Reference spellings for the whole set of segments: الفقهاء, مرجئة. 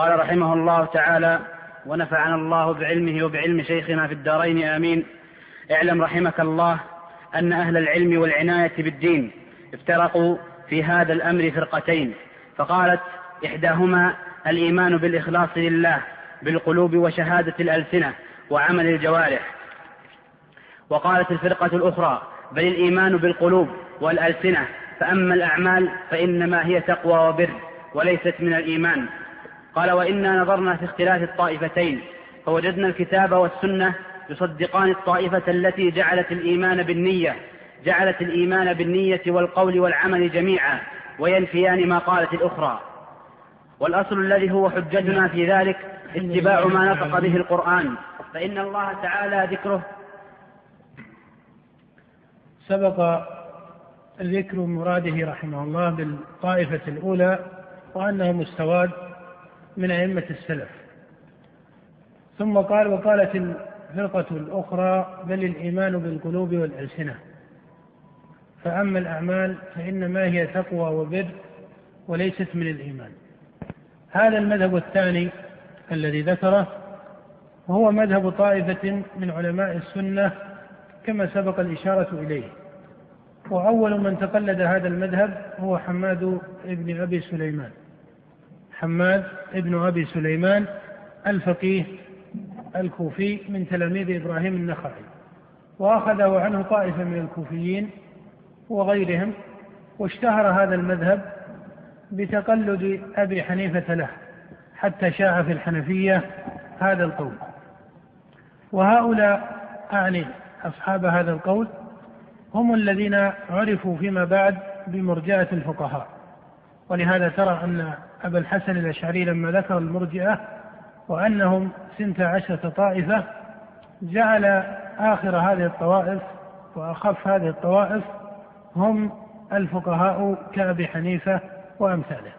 قال رحمه الله تعالى ونفعنا الله بعلمه وبعلم شيخنا في الدارين آمين. اعلم رحمك الله أن أهل العلم والعناية بالدين افترقوا في هذا الأمر فرقتين، فقالت إحداهما الإيمان بالإخلاص لله بالقلوب وشهادة الألسنة وعمل الجوارح، وقالت الفرقة الأخرى بل الإيمان بالقلوب والألسنة، فأما الأعمال فإنما هي تقوى وبر وليست من الإيمان. قال وإنا نظرنا في اختلاف الطائفتين فوجدنا الكتاب والسنة يصدقان الطائفة التي جعلت الإيمان بالنية والقول والعمل جميعا، وينفيان ما قالت الأخرى. والأصل الذي هو حجتنا في ذلك اتباع ما نطق به القرآن، فإن الله تعالى ذكره سبق ذكر مراده رحمه الله بالطائفة الأولى وأنه مستواد من أئمة السلف، ثم قال وقالت الفرقة الأخرى بل الإيمان بالقلوب والألسنة فأما الأعمال فإنما هي تقوى وبر وليست من الإيمان. هذا المذهب الثاني الذي ذكره وهو مذهب طائفة من علماء السنة كما سبق الإشارة إليه، وأول من تقلد هذا المذهب هو حماد بن أبي سليمان الفقيه الكوفي من تلاميذ إبراهيم النخعي، وأخذه عنه طائفة من الكوفيين وغيرهم، واشتهر هذا المذهب بتقلد أبي حنيفة له حتى شاع في الحنفية هذا القول. وهؤلاء أعني أصحاب هذا القول هم الذين عرفوا فيما بعد بمرجئة الفقهاء، ولهذا ترى أن أبا الحسن الأشعري لما ذكر المرجئة وأنهم 12 طائفة جعل آخر هذه الطوائف وأخف هذه الطوائف هم الفقهاء كأبي حنيفة وأمثاله.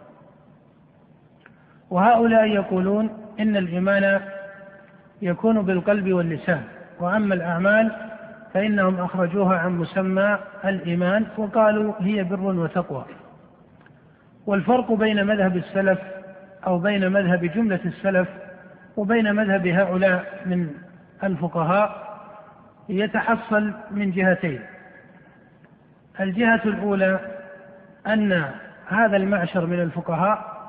وهؤلاء يقولون إن الإيمان يكون بالقلب واللسان، وأما الأعمال فإنهم أخرجوها عن مسمى الإيمان وقالوا هي بر وتقوى. والفرق بين مذهب السلف أو بين مذهب جملة السلف وبين مذهب هؤلاء من الفقهاء يتحصل من جهتين. الجهة الأولى أن هذا المعشر من الفقهاء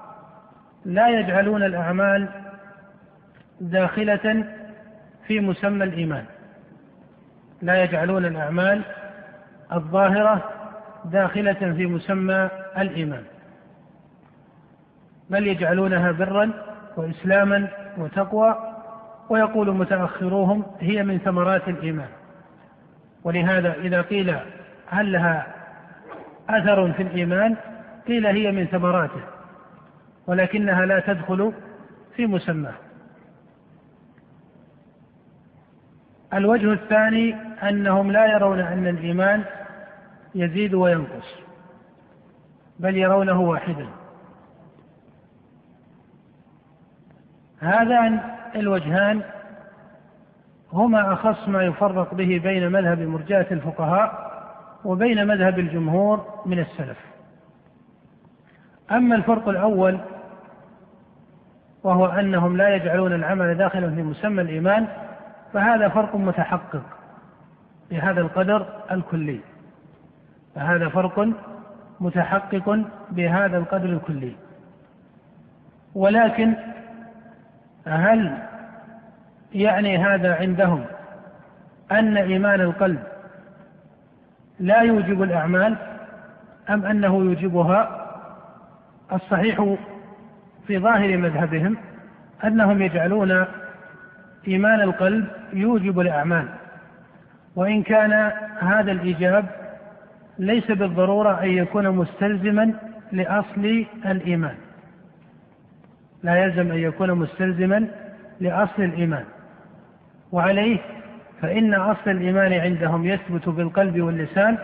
لا يجعلون الأعمال داخلة في مسمى الإيمان، لا يجعلون الأعمال الظاهرة داخلة في مسمى الإيمان، بل يجعلونها برا وإسلاما وتقوى، ويقول متأخروهم هي من ثمرات الإيمان. ولهذا إذا قيل هل لها أثر في الإيمان قيل هي من ثمراته ولكنها لا تدخل في مسماه. الوجه الثاني أنهم لا يرون أن الإيمان يزيد وينقص بل يرونه واحدا. هذان الوجهان هما أخص ما يفرق به بين مذهب مرجئة الفقهاء وبين مذهب الجمهور من السلف. أما الفرق الأول وهو أنهم لا يجعلون العمل داخلا في مسمى الإيمان فهذا فرق متحقق بهذا القدر الكلي، ولكن هل يعني هذا عندهم أن إيمان القلب لا يوجب الأعمال أم أنه يوجبها؟ الصحيح في ظاهر مذهبهم أنهم يجعلون إيمان القلب يوجب الأعمال، وإن كان هذا الإيجاب ليس بالضرورة أن يكون مستلزما لأصل الإيمان، لا يلزم أن يكون مستلزما لأصل الإيمان، وعليه فإن أصل الإيمان عندهم يثبت بالقلب واللسان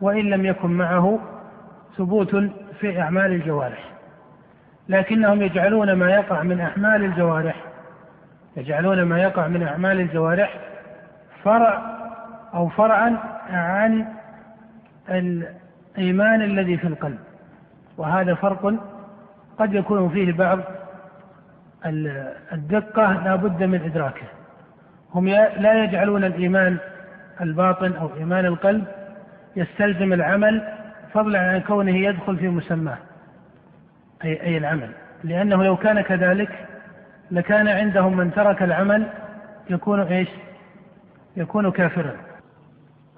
وإن لم يكن معه ثبوت في أعمال الجوارح، لكنهم يجعلون ما يقع من أعمال الجوارح فرعا عن الإيمان الذي في القلب، وهذا فرق قد يكون فيه بعض الدقة لا بد من إدراكه. هم لا يجعلون الإيمان الباطن أو إيمان القلب يستلزم العمل فضلا عن كونه يدخل في مسماه أي العمل، لأنه لو كان كذلك لكان عندهم من ترك العمل يكون كافرا.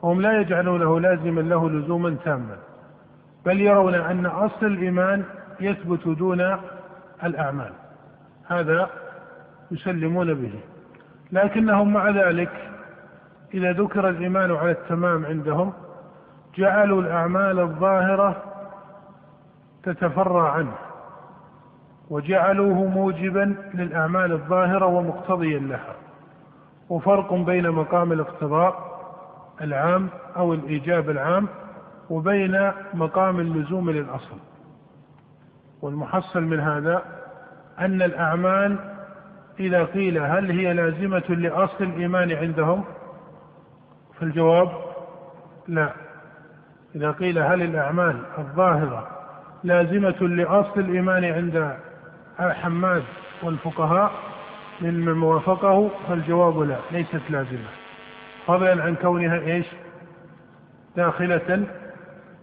هم لا يجعلونه لازما له لزوما تاما، بل يرون أن أصل الإيمان يثبت دون الأعمال، هذا يسلمون به. لكنهم مع ذلك إذا ذكر الإيمان على التمام عندهم جعلوا الأعمال الظاهرة تتفرع عنه، وجعلوه موجبا للأعمال الظاهرة ومقتضيا لها. وفرق بين مقام الاقتضاء العام أو الإيجاب العام وبين مقام اللزوم للأصل. والمحصل من هذا أن الأعمال إذا قيل هل هي لازمة لأصل الإيمان عندهم، فالجواب لا. إذا قيل هل الأعمال الظاهرة لازمة لأصل الإيمان عند الحماد والفقهاء من موافقه، فالجواب لا، ليست لازمة، فضلا عن كونها داخلة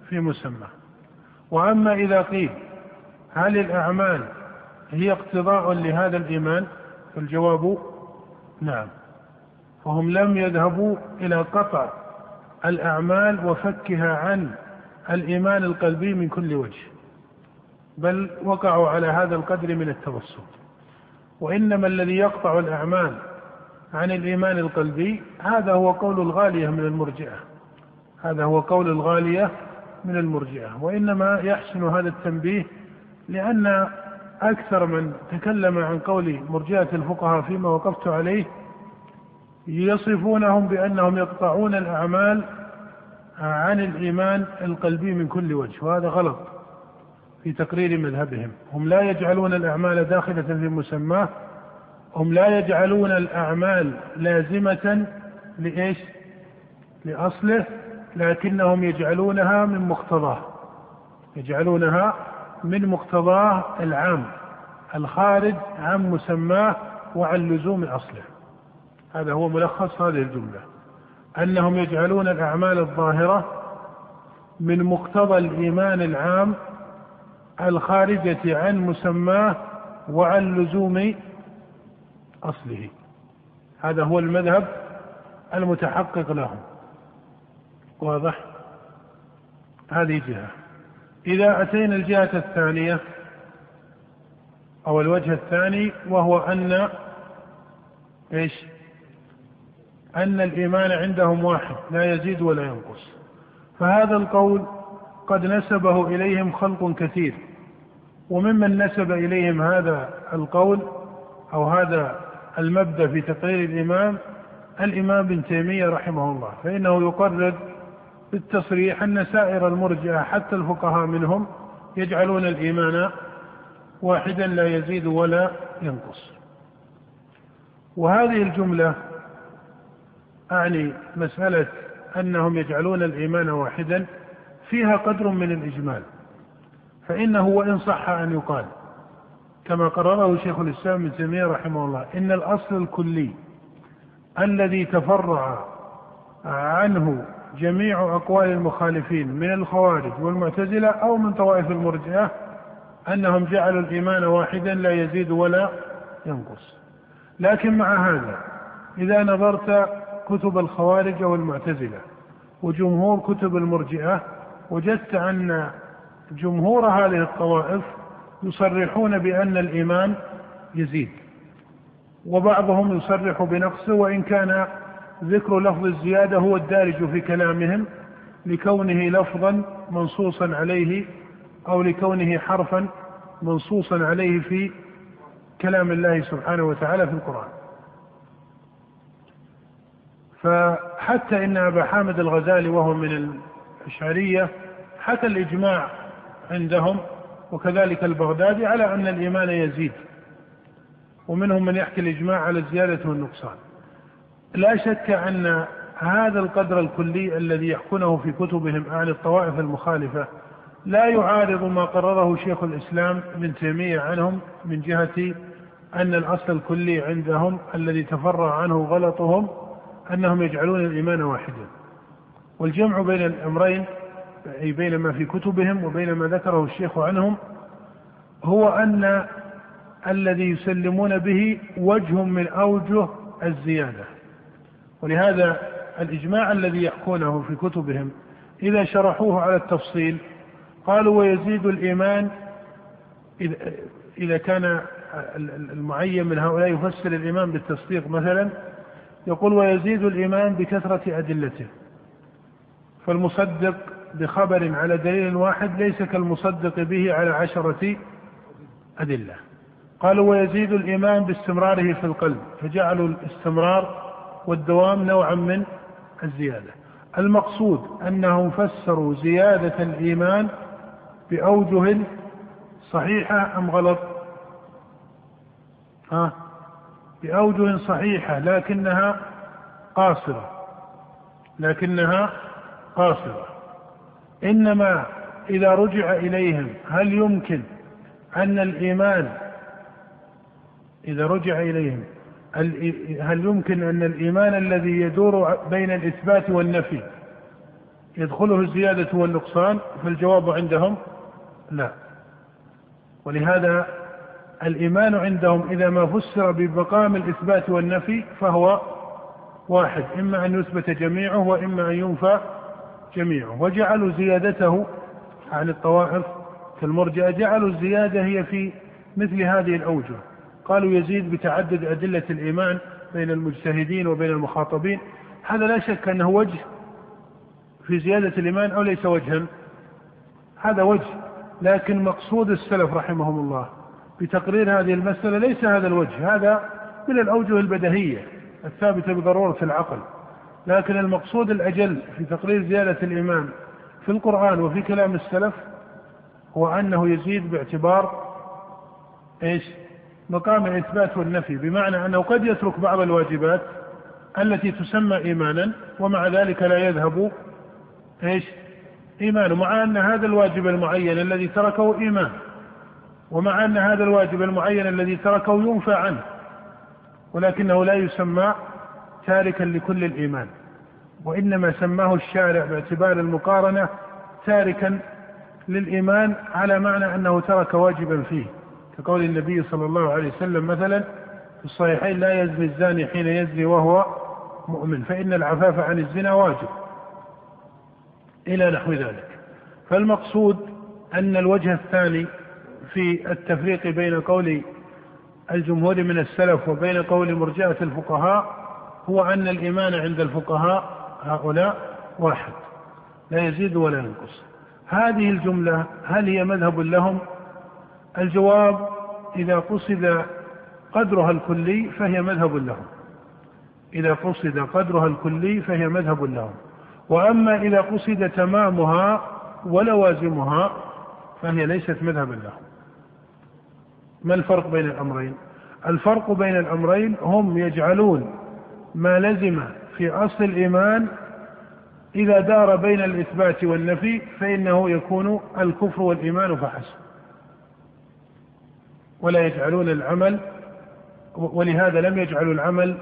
في مسمى. وأما إذا قيل هل الأعمال هي اقتضاء لهذا الإيمان، فالجواب نعم. فهم لم يذهبوا إلى قطع الأعمال وفكها عن الإيمان القلبي من كل وجه، بل وقعوا على هذا القدر من التوسط. وإنما الذي يقطع الأعمال عن الإيمان القلبي هذا هو قول الغالية من المرجئة، وإنما يحسن هذا التنبيه، لأن أكثر من تكلم عن قول مرجئة الفقهاء فيما وقفت عليه يصفونهم بأنهم يقطعون الأعمال عن الإيمان القلبي من كل وجه، وهذا غلط في تقرير مذهبهم. هم لا يجعلون الأعمال داخلة في مسماه، هم لا يجعلون الأعمال لازمة لأصله، لكنهم يجعلونها من مقتضاه، العام الخارج عن مسماه وعن لزوم أصله. هذا هو ملخص هذه الجملة، أنهم يجعلون الأعمال الظاهرة من مقتضى الإيمان العام الخارجة عن مسماه وعن لزوم أصله. هذا هو المذهب المتحقق لهم، واضح؟ هذه جهة. إذا أتينا الجهة الثانية أو الوجه الثاني، وهو أن الإيمان عندهم واحد لا يزيد ولا ينقص، فهذا القول قد نسبه إليهم خلق كثير، وممن نسب إليهم هذا القول أو هذا المبدأ في تقرير الإمام بن تيمية رحمه الله، فإنه يقرر بالتصريح أن سائر المرجئة حتى الفقهاء منهم يجعلون الإيمان واحدا لا يزيد ولا ينقص. وهذه الجملة أعني مسألة أنهم يجعلون الإيمان واحدا فيها قدر من الإجمال، فإنه وإن صح أن يقال كما قرره شيخ الإسلام ابن تيمية رحمه الله إن الأصل الكلي الذي تفرع عنه جميع أقوال المخالفين من الخوارج والمعتزلة أو من طوائف المرجئة أنهم جعلوا الإيمان واحدا لا يزيد ولا ينقص. لكن مع هذا إذا نظرت كتب الخوارج والمعتزلة وجمهور كتب المرجئة وجدت أن جمهور هذه الطوائف يصرحون بأن الإيمان يزيد، وبعضهم يصرح بنقصه، وإن كان ذكر لفظ الزيادة هو الدارج في كلامهم لكونه لفظا منصوصا عليه أو لكونه حرفا منصوصا عليه في كلام الله سبحانه وتعالى في القرآن. فحتى إن أبا حامد الغزالي وهو من الأشعرية حتى الإجماع عندهم، وكذلك البغدادي، على أن الإيمان يزيد، ومنهم من يحكي الإجماع على الزيادة والنقصان. لا شك أن هذا القدر الكلي الذي يحكونه في كتبهم عن الطوائف المخالفة لا يعارض ما قرره شيخ الإسلام ابن تيمية عنهم من جهة أن الأصل الكلي عندهم الذي تفرع عنه غلطهم أنهم يجعلون الإيمان واحدا. والجمع بين الأمرين، أي بين ما في كتبهم وبين ما ذكره الشيخ عنهم، هو أن الذي يسلمون به وجه من أوجه الزيادة. ولهذا الإجماع الذي يحكونه في كتبهم إذا شرحوه على التفصيل قالوا ويزيد الإيمان إذا كان المعين من هؤلاء يفسر الإيمان بالتصديق مثلا، يقول ويزيد الإيمان بكثرة أدلته، فالمصدق بخبر على دليل واحد ليس كالمصدق به على 10 أدلة. قالوا ويزيد الإيمان باستمراره في القلب، فجعلوا الاستمرار والدوام نوعا من الزيادة. المقصود أنهم فسروا زيادة الإيمان بأوجه صحيحة أم غلط؟ بأوجه صحيحة لكنها قاصرة، إنما إذا رجع إليهم هل يمكن أن الإيمان الذي يدور بين الإثبات والنفي يدخله الزيادة والنقصان؟ فالجواب عندهم لا. ولهذا الإيمان عندهم إذا ما فسر بمقام الإثبات والنفي فهو واحد، إما أن يثبت جميعه وإما أن ينفى جميعه. وجعلوا زيادته عن الطوائف كالمرجئة، جعلوا الزيادة هي في مثل هذه الأوجه. قالوا يزيد بتعدد أدلة الإيمان بين المجتهدين وبين المخاطبين، هذا لا شك أنه وجه في زيادة الإيمان أو ليس وجها؟ هذا وجه، لكن مقصود السلف رحمهم الله بتقرير هذه المسألة ليس هذا الوجه، هذا من الأوجه البدهية الثابتة بضرورة العقل، لكن المقصود الأجل في تقرير زيادة الإيمان في القرآن وفي كلام السلف هو أنه يزيد باعتبار مقام الإثبات والنفي، بمعنى أنه قد يترك بعض الواجبات التي تسمى إيمانا ومع ذلك لا يذهب إيمانه، مع أن هذا الواجب المعين الذي تركه إيمان، ومع أن هذا الواجب المعين الذي تركه ينفى عنه، ولكنه لا يسمى تاركا لكل الإيمان، وإنما سماه الشارع باعتبار المقارنة تاركا للإيمان على معنى أنه ترك واجبا فيه، كقول النبي صلى الله عليه وسلم مثلا في الصحيحين: لا يزني الزاني حين يزني وهو مؤمن، فإن العفاف عن الزنا واجب، إلى نحو ذلك. فالمقصود أن الوجه الثاني في التفريق بين قول الجمهور من السلف وبين قول مرجئة الفقهاء هو أن الإيمان عند الفقهاء هؤلاء واحد لا يزيد ولا ينقص. هذه الجملة هل هي مذهب لهم؟ الجواب إذا قصد قدرها الكلي فهي مذهب لهم، وأما إذا قصد تمامها ولوازمها فهي ليست مذهبا لهم. ما الفرق بين الأمرين؟ الفرق بين الأمرين هم يجعلون ما لزم في أصل الإيمان إذا دار بين الإثبات والنفي فإنه يكون الكفر والإيمان فحسب، ولا يجعلون العمل، ولهذا لم يجعلوا العمل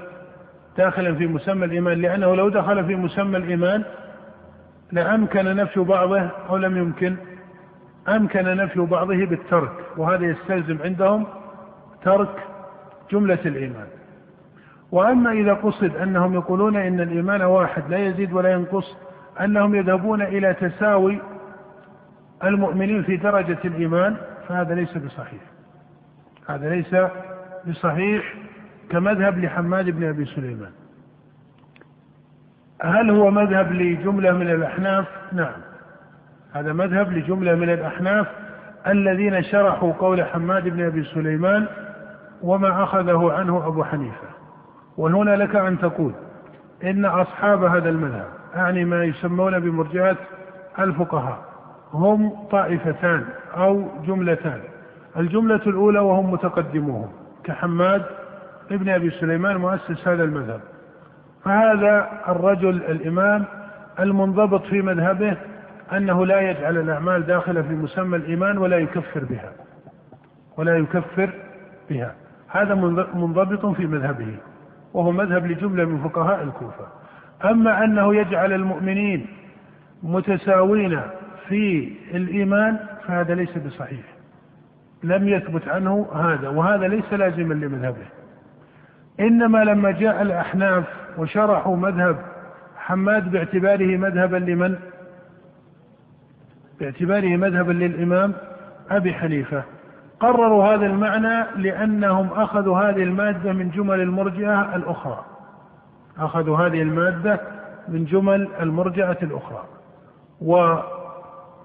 داخلا في مسمى الإيمان، لأنه لو دخل في مسمى الإيمان لأمكن نفي بعضه أو لم يمكن، أمكن نفي بعضه بالترك، وهذا يستلزم عندهم ترك جملة الإيمان. وأما إذا قصد أنهم يقولون إن الإيمان واحد لا يزيد ولا ينقص، أنهم يذهبون إلى تساوي المؤمنين في درجة الإيمان، فهذا ليس بصحيح، كمذهب لحماد بن أبي سليمان. هل هو مذهب لجملة من الأحناف؟ نعم، هذا مذهب لجملة من الأحناف الذين شرحوا قول حماد بن أبي سليمان وما أخذه عنه أبو حنيفة. وهنا لك أن تقول إن أصحاب هذا المذهب، أعني ما يسمون بمرجئة الفقهاء، هم طائفتان أو جملتان. الجملة الأولى وهم متقدموهم كحماد ابن أبي سليمان مؤسس هذا المذهب، فهذا الرجل الإمام المنضبط في مذهبه أنه لا يجعل الأعمال داخلة في مسمى الإيمان ولا يكفر بها، هذا منضبط في مذهبه، وهو مذهب لجملة من فقهاء الكوفة. أما أنه يجعل المؤمنين متساوين في الإيمان فهذا ليس بصحيح، لم يثبت عنه هذا، وهذا ليس لازما لمذهبه. إنما لما جاء الأحناف وشرحوا مذهب حماد باعتباره مذهبا لمن؟ باعتباره مذهبا للإمام أبي حنيفة، قرروا هذا المعنى لأنهم أخذوا هذه المادة من جمل المرجئة الأخرى، أخذوا هذه المادة من جمل المرجئة الأخرى.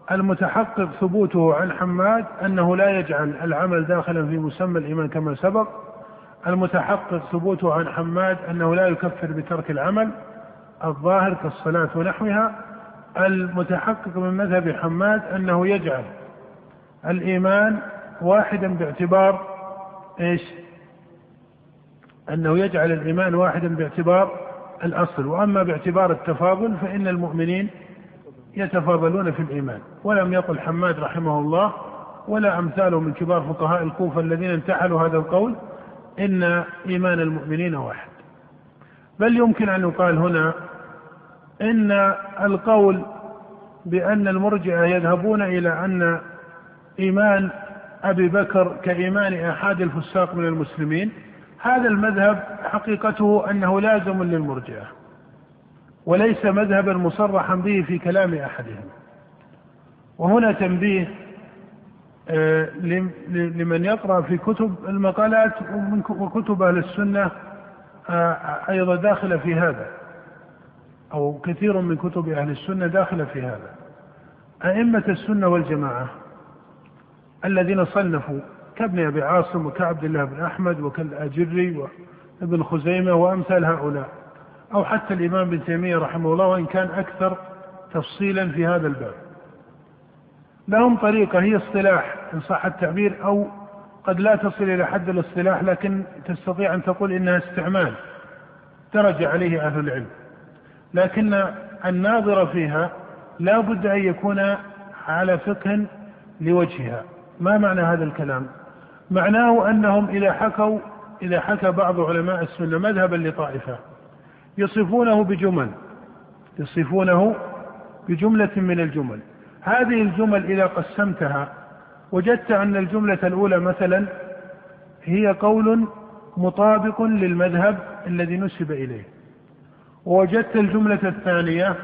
والمتحقق ثبوته عن حماد أنه لا يجعل العمل داخلا في مسمى الإيمان كما سبق، المتحقق ثبوته عن حماد أنه لا يكفر بترك العمل الظاهر كالصلاة ونحوها، المتحقق من مذهب حماد أنه يجعل الإيمان واحدا باعتبار إيش؟ أنه يجعل الإيمان واحدا باعتبار الأصل. وأما باعتبار التفاضل فإن المؤمنين يتفاضلون في الإيمان، ولم يقل حماد رحمه الله ولا أمثاله من كبار فقهاء الكوفة الذين انتحلوا هذا القول إن إيمان المؤمنين واحد. بل يمكن أن يقال هنا إن القول بأن المرجئة يذهبون إلى أن إيمان أبي بكر كإيمان أحد الفساق من المسلمين، هذا المذهب حقيقته أنه لازم للمرجئة وليس مذهبا مصرحا به في كلام أحدهم. وهنا تنبيه لمن يقرأ في كتب المقالات وكتب أهل السنة أيضا داخلة في هذا، أو كثير من كتب أهل السنة داخلة في هذا. أئمة السنة والجماعة الذين صنفوا كابن أبي عاصم وكعبد الله بن أحمد وكالأجري وابن خزيمة وأمثال هؤلاء، أو حتى الإمام بن تيمية رحمه الله وإن كان أكثر تفصيلا في هذا الباب، لهم طريقة هي اصطلاح إن صح التعبير، أو قد لا تصل إلى حد الاصطلاح لكن تستطيع أن تقول إنها استعمال درج عليه أهل العلم، لكن الناظر فيها لا بد أن يكون على فقه لوجهها. ما معنى هذا الكلام؟ معناه أنهم إذا حكى بعض علماء السنة مذهبا لطائفة يصفونه بجملة من الجمل، هذه الجمل إذا قسمتها وجدت أن الجملة الأولى مثلا هي قول مطابق للمذهب الذي نسب إليه، ووجدت الجملة الثانية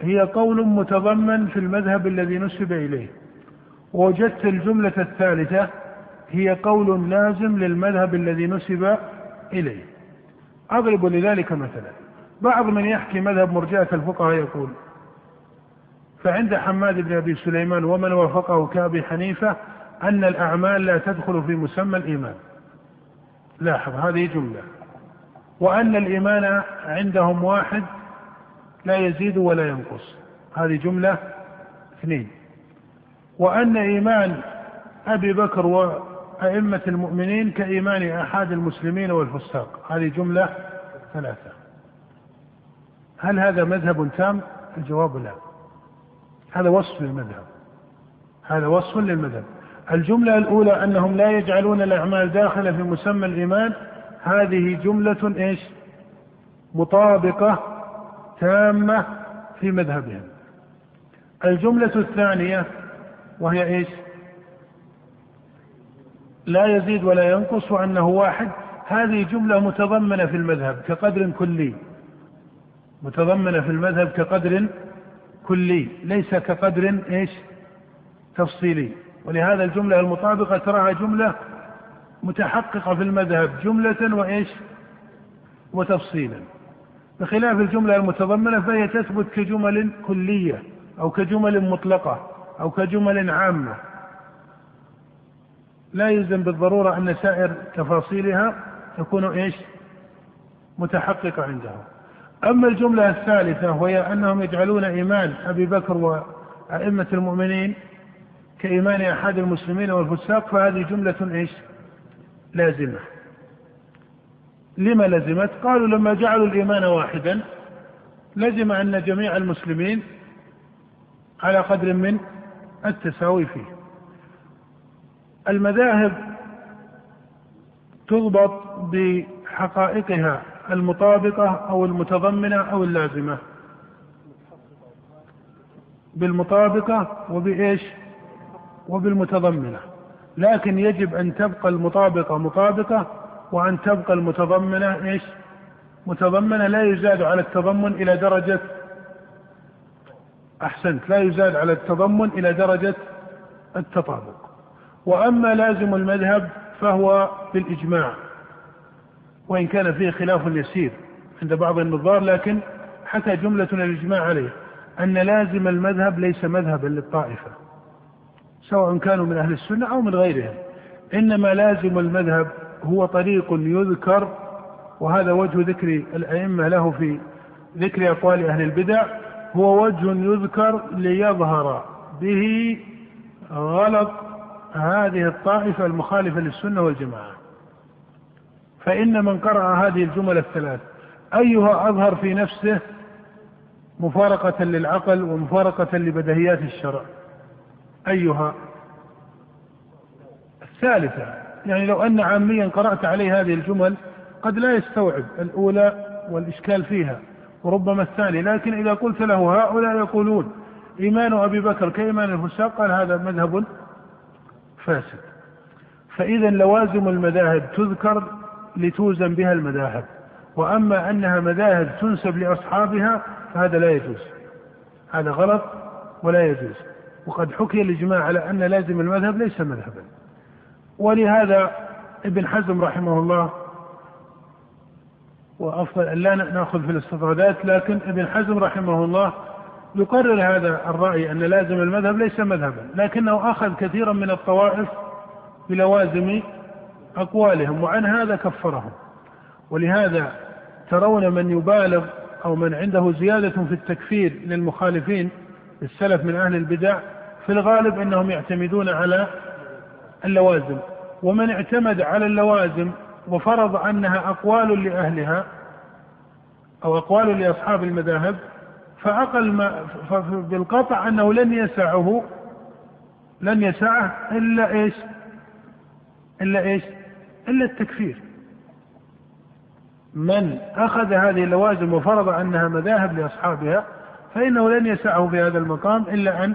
هي قول متضمن في المذهب الذي نسب إليه، ووجدت الجملة الثالثة هي قول لازم للمذهب الذي نسب إليه. أضرب لذلك مثلا، بعض من يحكي مذهب مرجئة الفقهاء يقول فعند حماد بن أبي سليمان ومن وافقه كأبي حنيفة أن الأعمال لا تدخل في مسمى الإيمان، لاحظ هذه جملة، وأن الإيمان عندهم واحد لا يزيد ولا ينقص، هذه جملة اثنين، وأن إيمان أبي بكر وأئمة المؤمنين كإيمان أحد المسلمين والفساق، هذه جملة ثلاثة. هل هذا مذهب تام؟ الجواب لا، هذا وصف للمذهب، هذا وصف للمذهب. الجملة الأولى أنهم لا يجعلون الأعمال داخلة في مسمى الإيمان، هذه جملة إيش؟ مطابقة تامة في مذهبهم. الجملة الثانية وهي إيش؟ لا يزيد ولا ينقص وأنه واحد، هذه جملة متضمنة في المذهب كقدر كلي، متضمنة في المذهب كقدر كلي ليس كقدر إيش؟ تفصيلي. ولهذا الجملة المطابقة تراها جملة متحققة في المذهب جملة وإيش؟ وتفصيلا، بخلاف الجملة المتضمنة فهي تثبت كجمل كلية أو كجمل مطلقة أو كجمل عامة، لا يلزم بالضرورة أن سائر تفاصيلها تكون إيش؟ متحققة عندهم. أما الجملة الثالثة وهي أنهم يجعلون إيمان أبي بكر وأئمة المؤمنين كإيمان أحد المسلمين والفساق، فهذه جملة إيش؟ لازمة. لما لزمت؟ قالوا لما جعلوا الإيمان واحدا لزم أن جميع المسلمين على قدر من التساوي فيه. المذاهب تضبط بحقائقها المطابقة أو المتضمنة أو اللازمة، بالمطابقة وبإيش وبالمتضمنة، لكن يجب أن تبقى المطابقة مطابقة وأن تبقى المتضمنة إيش متضمنة، لا يزاد على التضمن إلى درجة أحسنت لا يزاد على التضمن إلى درجة التطابق. وأما لازم المذهب فهو بالإجماع، وإن كان فيه خلاف يسير عند بعض النظار، لكن حتى جملة الإجماع عليه أن لازم المذهب ليس مذهبا للطائفة سواء كانوا من أهل السنة أو من غيرهم، إنما لازم المذهب هو طريق يذكر، وهذا وجه ذكر الأئمة له في ذكر أقوال أهل البدع، هو وجه يذكر ليظهر به غلط هذه الطائفة المخالفة للسنة والجماعة. فإن من قرأ هذه الجمل الثلاث أيها أظهر في نفسه مفارقة للعقل ومفارقة لبدهيات الشرع؟ أيها الثالثة. يعني لو أن عاميا قرأت عليه هذه الجمل قد لا يستوعب الأولى والإشكال فيها وربما الثاني، لكن إذا قلت له هؤلاء يقولون إيمان أبي بكر كإيمان الفساق قال هذا مذهب فاسد. فإذا لوازم المذاهب تذكر لتوزن بها المذاهب، وأما أنها مذاهب تنسب لأصحابها فهذا لا يجوز، هذا غلط ولا يجوز. وقد حكي الإجماع على أن لازم المذهب ليس مذهبا، ولهذا ابن حزم رحمه الله، وأفضل أن لا نأخذ في الاستطرادات، لكن ابن حزم رحمه الله يقرر هذا الرأي أن لازم المذهب ليس مذهبا، لكنه أخذ كثيرا من الطوائف بلوازم أقوالهم وعن هذا كفرهم. ولهذا ترون من يبالغ أو من عنده زيادة في التكفير للمخالفين السلف من أهل البدع في الغالب أنهم يعتمدون على اللوازم، ومن اعتمد على اللوازم وفرض أنها أقوال لأهلها أو أقوال لأصحاب المذاهب فأقل ما بالقطع أنه لن يسعه إلا التكفير. من أخذ هذه اللوازم وفرض أنها مذاهب لأصحابها فإنه لن يسعه في هذا المقام إلا أن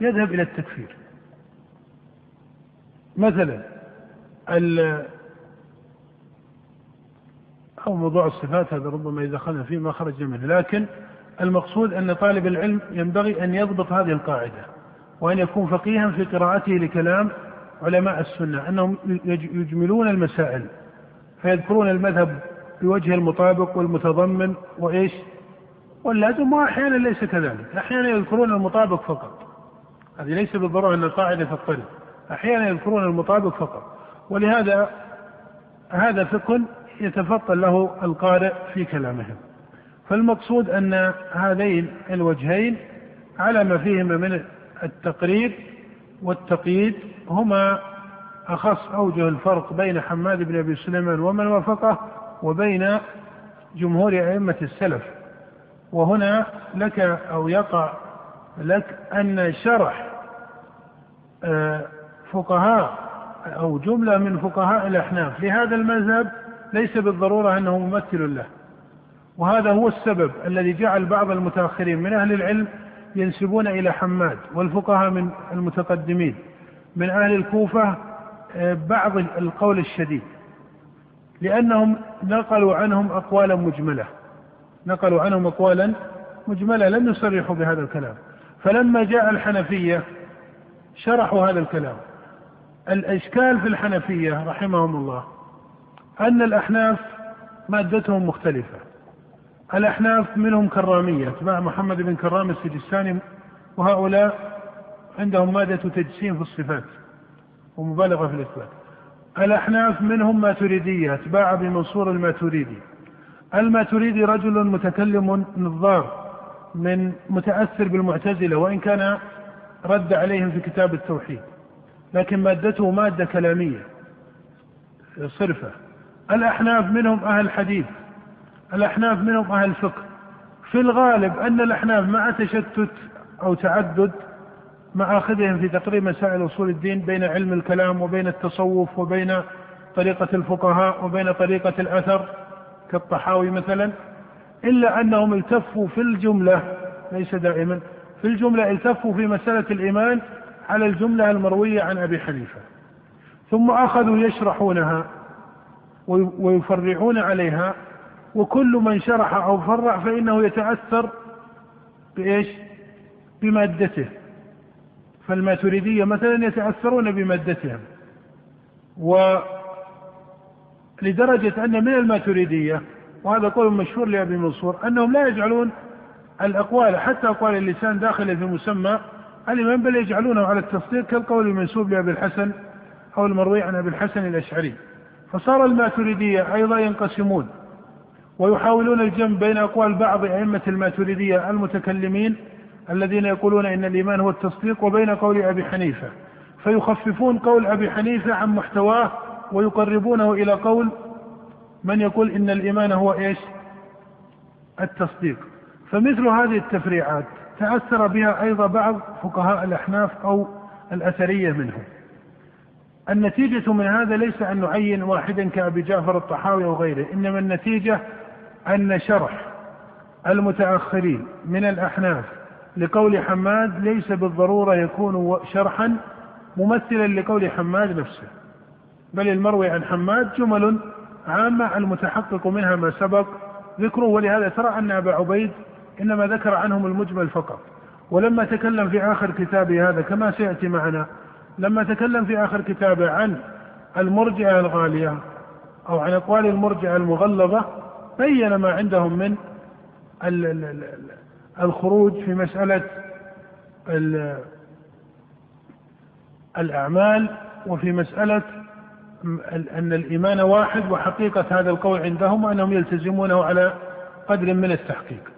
يذهب إلى التكفير. مثلا أو موضوع الصفات هذا ربما يدخلنا فيه ما خرج منه، لكن المقصود أن طالب العلم ينبغي أن يضبط هذه القاعدة وأن يكون فقيها في قراءته لكلام علماء السنة، أنهم يجملون المسائل فيذكرون المذهب بوجه المطابق والمتضمن وإيش واللازم، وأحيانا ليس كذلك، أحيانا يذكرون المطابق فقط، هذه ليس بالضرورة أن القاعدة في الطريق، أحيانا يذكرون المطابق فقط. ولهذا هذا فقه يتفطن له القارئ في كلامهم. فالمقصود أن هذين الوجهين على ما فيهما من التقرير والتقييد هما أخص أوجه الفرق بين حماد بن أبي سليمان ومن وافقه وبين جمهور أئمة السلف. وهنا لك أو يقع لك أن شرح فقهاء أو جملة من فقهاء الأحناف لهذا المذهب ليس بالضرورة أنه ممثل له، وهذا هو السبب الذي جعل بعض المتأخرين من أهل العلم ينسبون إلى حماد، والفقهاء من المتقدمين من أهل الكوفة بعض القول الشديد، لأنهم نقلوا عنهم أقوالا مجملة لم يصرحوا بهذا الكلام. فلما جاء الحنفية شرحوا هذا الكلام. الإشكال في الحنفية رحمهم الله أن الأحناف مادتهم مختلفة، الأحناف منهم كرامية تبع محمد بن كرام السجستاني، وهؤلاء عندهم مادة تجسيم في الصفات ومبالغة في الإثبات. الأحناف منهم ماتريدية تبع أبي منصور الماتريدي، الماتريدي رجل متكلم نظار من متأثر بالمعتزلة، وإن كان رد عليهم في كتاب التوحيد، لكن مادته مادة كلامية صرفة. الأحناف منهم أهل حديث، الأحناف منهم أهل الفقه. في الغالب أن الأحناف مع تشتت أو تعدد مع أخذهم في تقريب مسائل أصول الدين بين علم الكلام وبين التصوف وبين طريقة الفقهاء وبين طريقة الأثر كالطحاوي مثلا، إلا أنهم التفوا في الجملة، ليس دائما في الجملة، التفوا في مسألة الإيمان على الجملة المروية عن أبي حنيفة، ثم أخذوا يشرحونها ويفرعون عليها، وكل من شرح أو فرع فإنه يتأثر بإيش؟ بمادته. فالماتريدية مثلا يتأثرون بمادتهم، ولدرجة أن من الماتريدية، وهذا قول مشهور لأبي منصور، أنهم لا يجعلون الأقوال حتى أقوال اللسان داخلة في مسمى الإمام، بل يجعلونه على التصديق كالقول المنسوب لأبي الحسن أو المروي عن أبي الحسن الأشعري. فصار الماتريدية أيضا ينقسمون ويحاولون الجمع بين أقوال بعض أئمة الماتريدية المتكلمين الذين يقولون إن الإيمان هو التصديق، وبين قول أبي حنيفة، فيخففون قول أبي حنيفة عن محتواه ويقربونه إلى قول من يقول إن الإيمان هو إيش؟ التصديق. فمثل هذه التفريعات تأثر بها أيضا بعض فقهاء الأحناف أو الأثرية منهم. النتيجة من هذا ليس أن نعين واحدا كأبي جعفر الطحاوي أو غيره، إنما النتيجة أن شرح المتأخرين من الأحناف لقول حماد ليس بالضرورة يكون شرحا ممثلا لقول حماد نفسه، بل المروي عن حماد جمل عامة المتحقق منها ما سبق ذكره. ولهذا ترى أن أبا عبيد إنما ذكر عنهم المجمل فقط، ولما تكلم في آخر كتابه هذا كما سيأتي معنا، لما تكلم في آخر كتابه عن المرجئة الغالية أو عن أقوال المرجئة المغلظة، بين ما عندهم من الخروج في مسألة الأعمال، وفي مسألة أن الإيمان واحد وحقيقة هذا القول عندهم، وأنهم يلتزمونه على قدر من التحقيق.